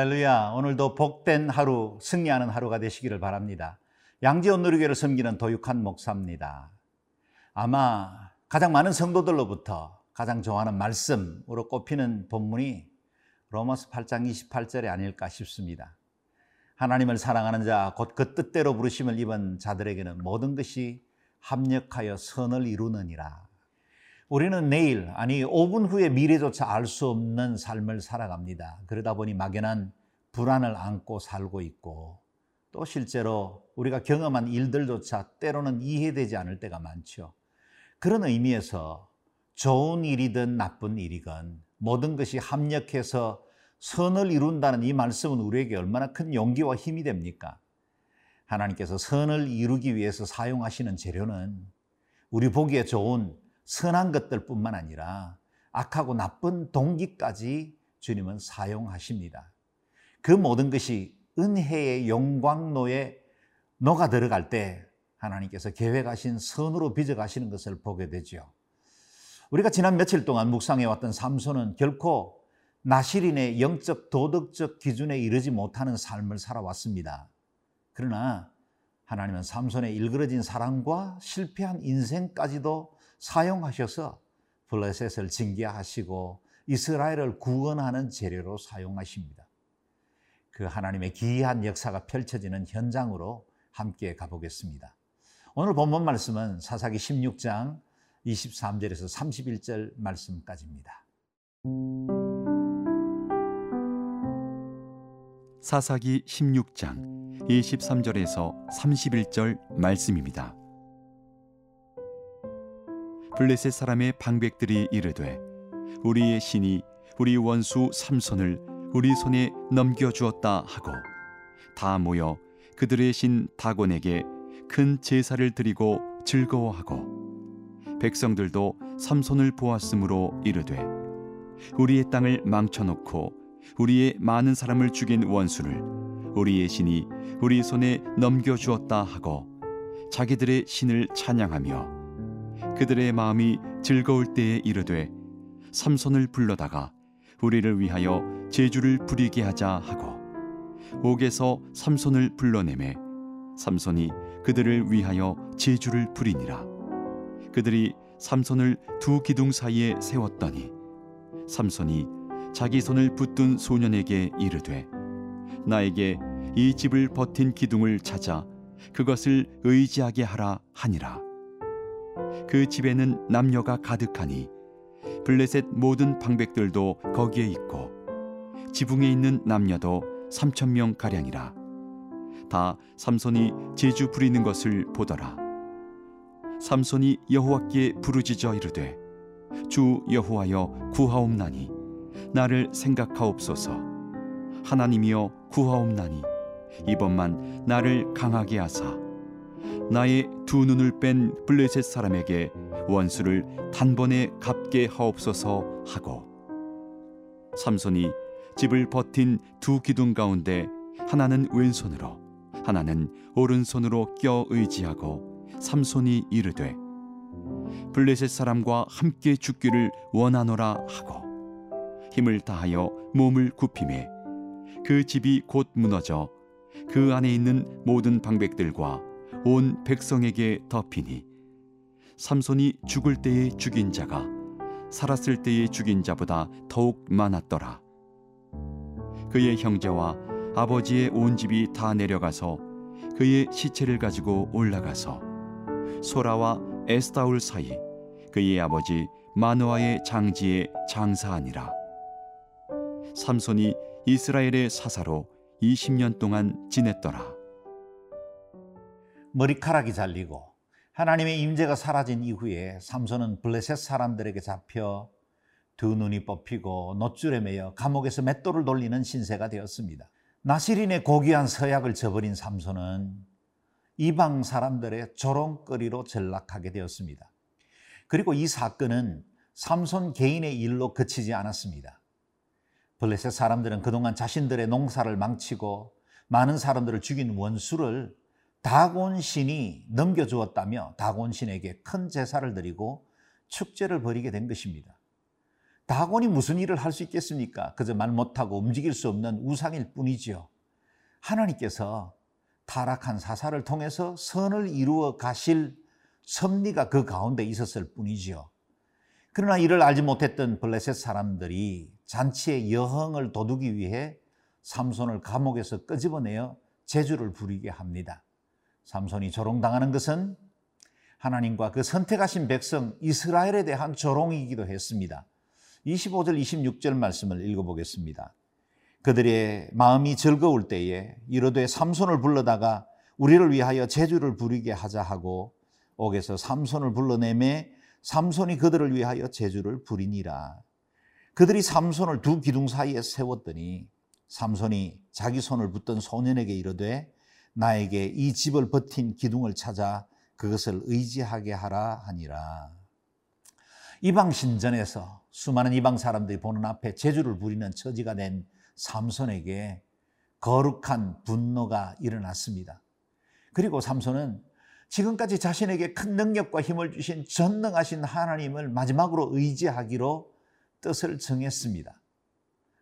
할렐루야. 오늘도 복된 하루, 승리하는 하루가 되시기를 바랍니다. 양지원 누리교회를 섬기는 도육한 목사입니다. 아마 가장 많은 성도들로부터 가장 좋아하는 말씀으로 꼽히는 본문이 로마서 8장 28절이 아닐까 싶습니다. 하나님을 사랑하는 자, 곧 그 뜻대로 부르심을 입은 자들에게는 모든 것이 합력하여 선을 이루느니라. 우리는 내일, 아니 5분 후에 미래조차 알 수 없는 삶을 살아갑니다. 그러다 보니 막연한 불안을 안고 살고 있고, 또 실제로 우리가 경험한 일들조차 때로는 이해되지 않을 때가 많죠. 그런 의미에서 좋은 일이든 나쁜 일이건 모든 것이 합력해서 선을 이룬다는 이 말씀은 우리에게 얼마나 큰 용기와 힘이 됩니까? 하나님께서 선을 이루기 위해서 사용하시는 재료는 우리 보기에 좋은 선한 것들 뿐만 아니라 악하고 나쁜 동기까지 주님은 사용하십니다. 그 모든 것이 은혜의 용광로에 녹아 들어갈 때 하나님께서 계획하신 선으로 빚어가시는 것을 보게 되죠. 우리가 지난 며칠 동안 묵상해왔던 삼손은 결코 나실인의 영적 도덕적 기준에 이르지 못하는 삶을 살아왔습니다. 그러나 하나님은 삼손의 일그러진 사랑과 실패한 인생까지도 사용하셔서 블레셋을 징계하시고 이스라엘을 구원하는 재료로 사용하십니다. 그 하나님의 기이한 역사가 펼쳐지는 현장으로 함께 가보겠습니다. 오늘 본문 말씀은 사사기 16장 23절에서 31절 말씀까지입니다. 사사기 16장 23절에서 31절 말씀입니다. 블레셋 사람의 방백들이 이르되 우리의 신이 우리 원수 삼손을 우리 손에 넘겨주었다 하고 다 모여 그들의 신 다곤에게 큰 제사를 드리고 즐거워하고 백성들도 삼손을 보았으므로 이르되 우리의 땅을 망쳐놓고 우리의 많은 사람을 죽인 원수를 우리의 신이 우리 손에 넘겨주었다 하고 자기들의 신을 찬양하며 그들의 마음이 즐거울 때에 이르되 삼손을 불러다가 우리를 위하여 제주를 부리게 하자 하고 옥에서 삼손을 불러내매 삼손이 그들을 위하여 제주를 부리니라. 그들이 삼손을 두 기둥 사이에 세웠더니 삼손이 자기 손을 붙든 소년에게 이르되 나에게 이 집을 버틴 기둥을 찾아 그것을 의지하게 하라 하니라. 그 집에는 남녀가 가득하니 블레셋 모든 방백들도 거기에 있고 지붕에 있는 남녀도 3,000명 가량이라. 다 삼손이 제주 부리는 것을 보더라. 삼손이 여호와께 부르짖어 이르되 주 여호와여 구하옵나니 나를 생각하옵소서. 하나님이여 구하옵나니 이번만 나를 강하게 하사 나의 두 눈을 뺀 블레셋 사람에게 원수를 단번에 갚게 하옵소서 하고 삼손이 집을 버틴 두 기둥 가운데 하나는 왼손으로 하나는 오른손으로 껴 의지하고 삼손이 이르되 블레셋 사람과 함께 죽기를 원하노라 하고 힘을 다하여 몸을 굽히매 그 집이 곧 무너져 그 안에 있는 모든 방백들과 온 백성에게 덮이니 삼손이 죽을 때에 죽인 자가 살았을 때에 죽인 자보다 더욱 많았더라. 그의 형제와 아버지의 온 집이 다 내려가서 그의 시체를 가지고 올라가서 소라와 에스다울 사이 그의 아버지 마노아의 장지에 장사하니라. 삼손이 이스라엘의 사사로 20년 동안 지냈더라. 머리카락이 잘리고 하나님의 임재가 사라진 이후에 삼손은 블레셋 사람들에게 잡혀 두 눈이 뽑히고 놋줄에 매여 감옥에서 맷돌을 돌리는 신세가 되었습니다. 나실인의 고귀한 서약을 저버린 삼손은 이방 사람들의 조롱거리로 전락하게 되었습니다. 그리고 이 사건은 삼손 개인의 일로 그치지 않았습니다. 블레셋 사람들은 그동안 자신들의 농사를 망치고 많은 사람들을 죽인 원수를 다곤 신이 넘겨주었다며 다곤 신에게 큰 제사를 드리고 축제를 벌이게 된 것입니다. 다곤이 무슨 일을 할 수 있겠습니까? 그저 말 못하고 움직일 수 없는 우상일 뿐이지요. 하나님께서 타락한 사사를 통해서 선을 이루어 가실 섭리가 그 가운데 있었을 뿐이지요. 그러나 이를 알지 못했던 블레셋 사람들이 잔치의 여흥을 돋우기 위해 삼손을 감옥에서 끄집어내어 재주를 부리게 합니다. 삼손이 조롱당하는 것은 하나님과 그 선택하신 백성 이스라엘에 대한 조롱이기도 했습니다. 25절 26절 말씀을 읽어보겠습니다. 그들의 마음이 즐거울 때에 이르되 삼손을 불러다가 우리를 위하여 재주를 부리게 하자 하고 옥에서 삼손을 불러내매 삼손이 그들을 위하여 재주를 부리니라. 그들이 삼손을 두 기둥 사이에 세웠더니 삼손이 자기 손을 붙든 소년에게 이르되 나에게 이 집을 버틴 기둥을 찾아 그것을 의지하게 하라 하니라. 이방 신전에서 수많은 이방 사람들이 보는 앞에 재주를 부리는 처지가 된 삼손에게 거룩한 분노가 일어났습니다. 그리고 삼손은 지금까지 자신에게 큰 능력과 힘을 주신 전능하신 하나님을 마지막으로 의지하기로 뜻을 정했습니다.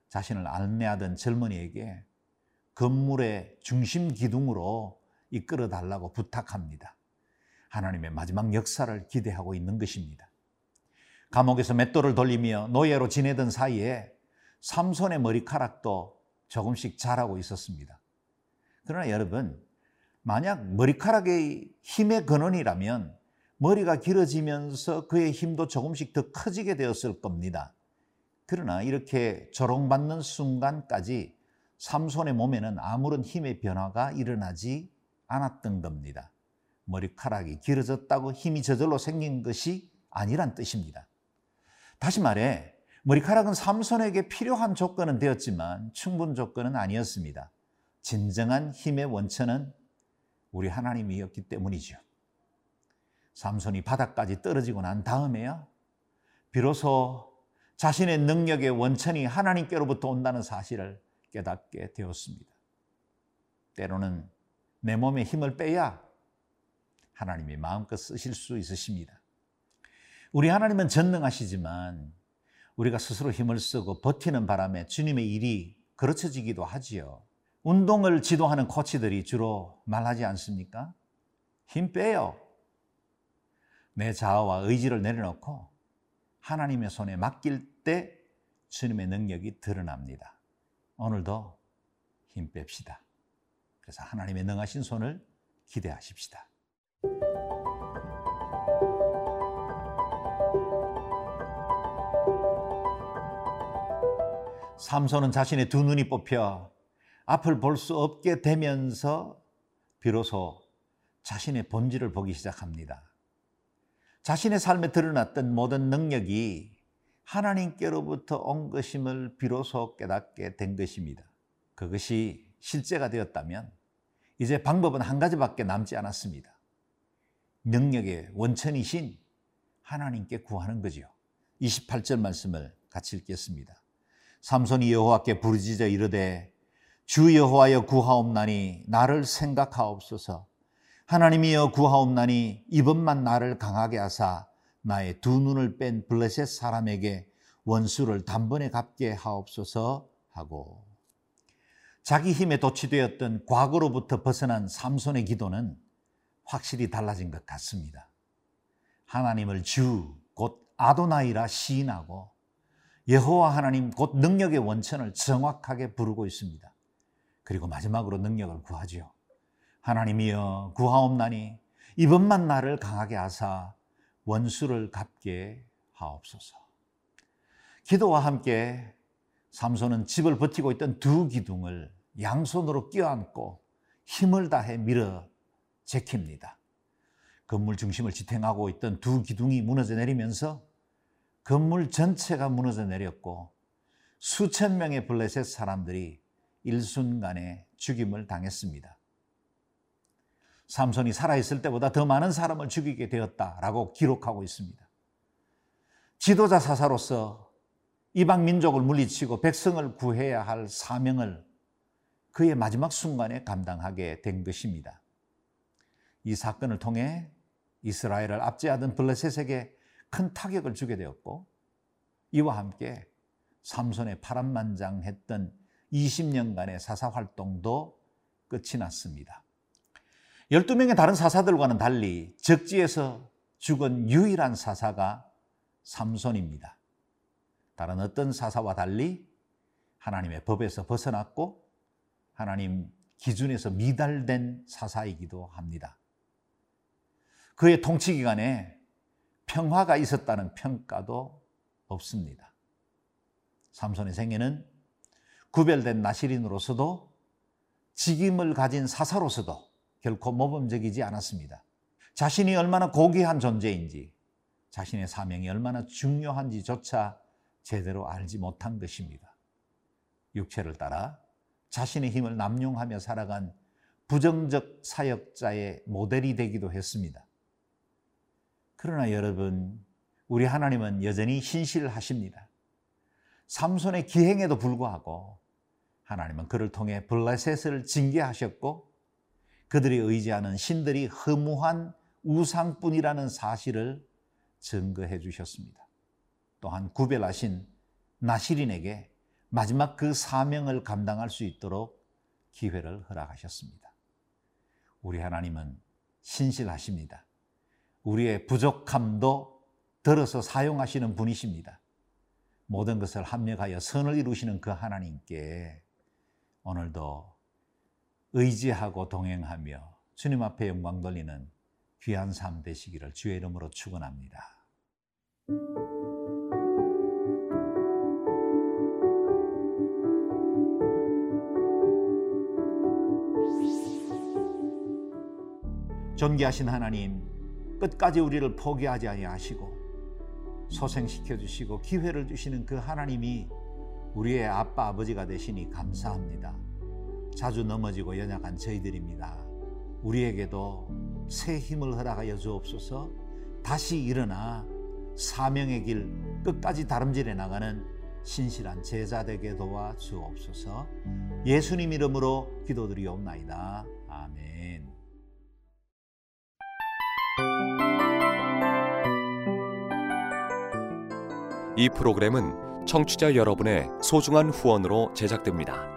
자신을 안내하던 젊은이에게 건물의 중심 기둥으로 이끌어 달라고 부탁합니다. 하나님의 마지막 역사를 기대하고 있는 것입니다. 감옥에서 맷돌을 돌리며 노예로 지내던 사이에 삼손의 머리카락도 조금씩 자라고 있었습니다. 그러나 여러분, 만약 머리카락의 힘의 근원이라면 머리가 길어지면서 그의 힘도 조금씩 더 커지게 되었을 겁니다. 그러나 이렇게 조롱받는 순간까지 삼손의 몸에는 아무런 힘의 변화가 일어나지 않았던 겁니다. 머리카락이 길어졌다고 힘이 저절로 생긴 것이 아니란 뜻입니다. 다시 말해 머리카락은 삼손에게 필요한 조건은 되었지만 충분 조건은 아니었습니다. 진정한 힘의 원천은 우리 하나님이었기 때문이죠. 삼손이 바닥까지 떨어지고 난 다음에요, 비로소 자신의 능력의 원천이 하나님께로부터 온다는 사실을 깨닫게 되었습니다. 때로는 내 몸에 힘을 빼야 하나님이 마음껏 쓰실 수 있으십니다. 우리 하나님은 전능하시지만 우리가 스스로 힘을 쓰고 버티는 바람에 주님의 일이 그르쳐지기도 하지요. 운동을 지도하는 코치들이 주로 말하지 않습니까? 힘 빼요. 내 자아와 의지를 내려놓고 하나님의 손에 맡길 때 주님의 능력이 드러납니다. 오늘도 힘 뺍시다. 그래서 하나님의 능하신 손을 기대하십시다. 삼손은 자신의 두 눈이 뽑혀 앞을 볼 수 없게 되면서 비로소 자신의 본질을 보기 시작합니다. 자신의 삶에 드러났던 모든 능력이 하나님께로부터 온 것임을 비로소 깨닫게 된 것입니다. 그것이 실제가 되었다면 이제 방법은 한 가지밖에 남지 않았습니다. 능력의 원천이신 하나님께 구하는 거죠. 28절 말씀을 같이 읽겠습니다. 삼손이 여호와께 부르짖어 이르되 주 여호와여 구하옵나니 나를 생각하옵소서. 하나님이여 구하옵나니 이번만 나를 강하게 하사 나의 두 눈을 뺀 블레셋 사람에게 원수를 단번에 갚게 하옵소서 하고, 자기 힘에 도취되었던 과거로부터 벗어난 삼손의 기도는 확실히 달라진 것 같습니다. 하나님을 주 곧 아도나이라 시인하고 여호와 하나님 곧 능력의 원천을 정확하게 부르고 있습니다. 그리고 마지막으로 능력을 구하지요. 하나님이여 구하옵나니 이번만 나를 강하게 하사 원수를 갚게 하옵소서. 기도와 함께 삼손은 집을 버티고 있던 두 기둥을 양손으로 끼어안고 힘을 다해 밀어 제킵니다. 건물 중심을 지탱하고 있던 두 기둥이 무너져 내리면서 건물 전체가 무너져 내렸고 수천 명의 블레셋 사람들이 일순간에 죽임을 당했습니다. 삼손이 살아있을 때보다 더 많은 사람을 죽이게 되었다라고 기록하고 있습니다. 지도자 사사로서 이방 민족을 물리치고 백성을 구해야 할 사명을 그의 마지막 순간에 감당하게 된 것입니다. 이 사건을 통해 이스라엘을 압제하던 블레셋에게 큰 타격을 주게 되었고 이와 함께 삼손의 파란만장했던 20년간의 사사활동도 끝이 났습니다. 12명의 다른 사사들과는 달리 적지에서 죽은 유일한 사사가 삼손입니다. 다른 어떤 사사와 달리 하나님의 법에서 벗어났고 하나님 기준에서 미달된 사사이기도 합니다. 그의 통치기간에 평화가 있었다는 평가도 없습니다. 삼손의 생애는 구별된 나실인으로서도 직임을 가진 사사로서도 결코 모범적이지 않았습니다. 자신이 얼마나 고귀한 존재인지, 자신의 사명이 얼마나 중요한지조차 제대로 알지 못한 것입니다. 육체를 따라 자신의 힘을 남용하며 살아간 부정적 사역자의 모델이 되기도 했습니다. 그러나 여러분, 우리 하나님은 여전히 신실하십니다. 삼손의 기행에도 불구하고 하나님은 그를 통해 블레셋을 징계하셨고 그들이 의지하는 신들이 허무한 우상뿐이라는 사실을 증거해 주셨습니다. 또한 구별하신 나실인에게 마지막 그 사명을 감당할 수 있도록 기회를 허락하셨습니다. 우리 하나님은 신실하십니다. 우리의 부족함도 들어서 사용하시는 분이십니다. 모든 것을 합력하여 선을 이루시는 그 하나님께 오늘도 의지하고 동행하며 주님 앞에 영광 돌리는 귀한 삶 되시기를 주의 이름으로 축원합니다. 존귀하신 하나님, 끝까지 우리를 포기하지 아니하시고 소생시켜 주시고 기회를 주시는 그 하나님이 우리의 아빠, 아버지가 되시니 감사합니다. 자주 넘어지고 연약한 저희들입니다. 우리에게도 새 힘을 허락하여 주옵소서. 다시 일어나 사명의 길 끝까지 다름질해 나가는 신실한 제자 되게 도와 주옵소서. 예수님 이름으로 기도드리옵나이다. 아멘. 이 프로그램은 청취자 여러분의 소중한 후원으로 제작됩니다.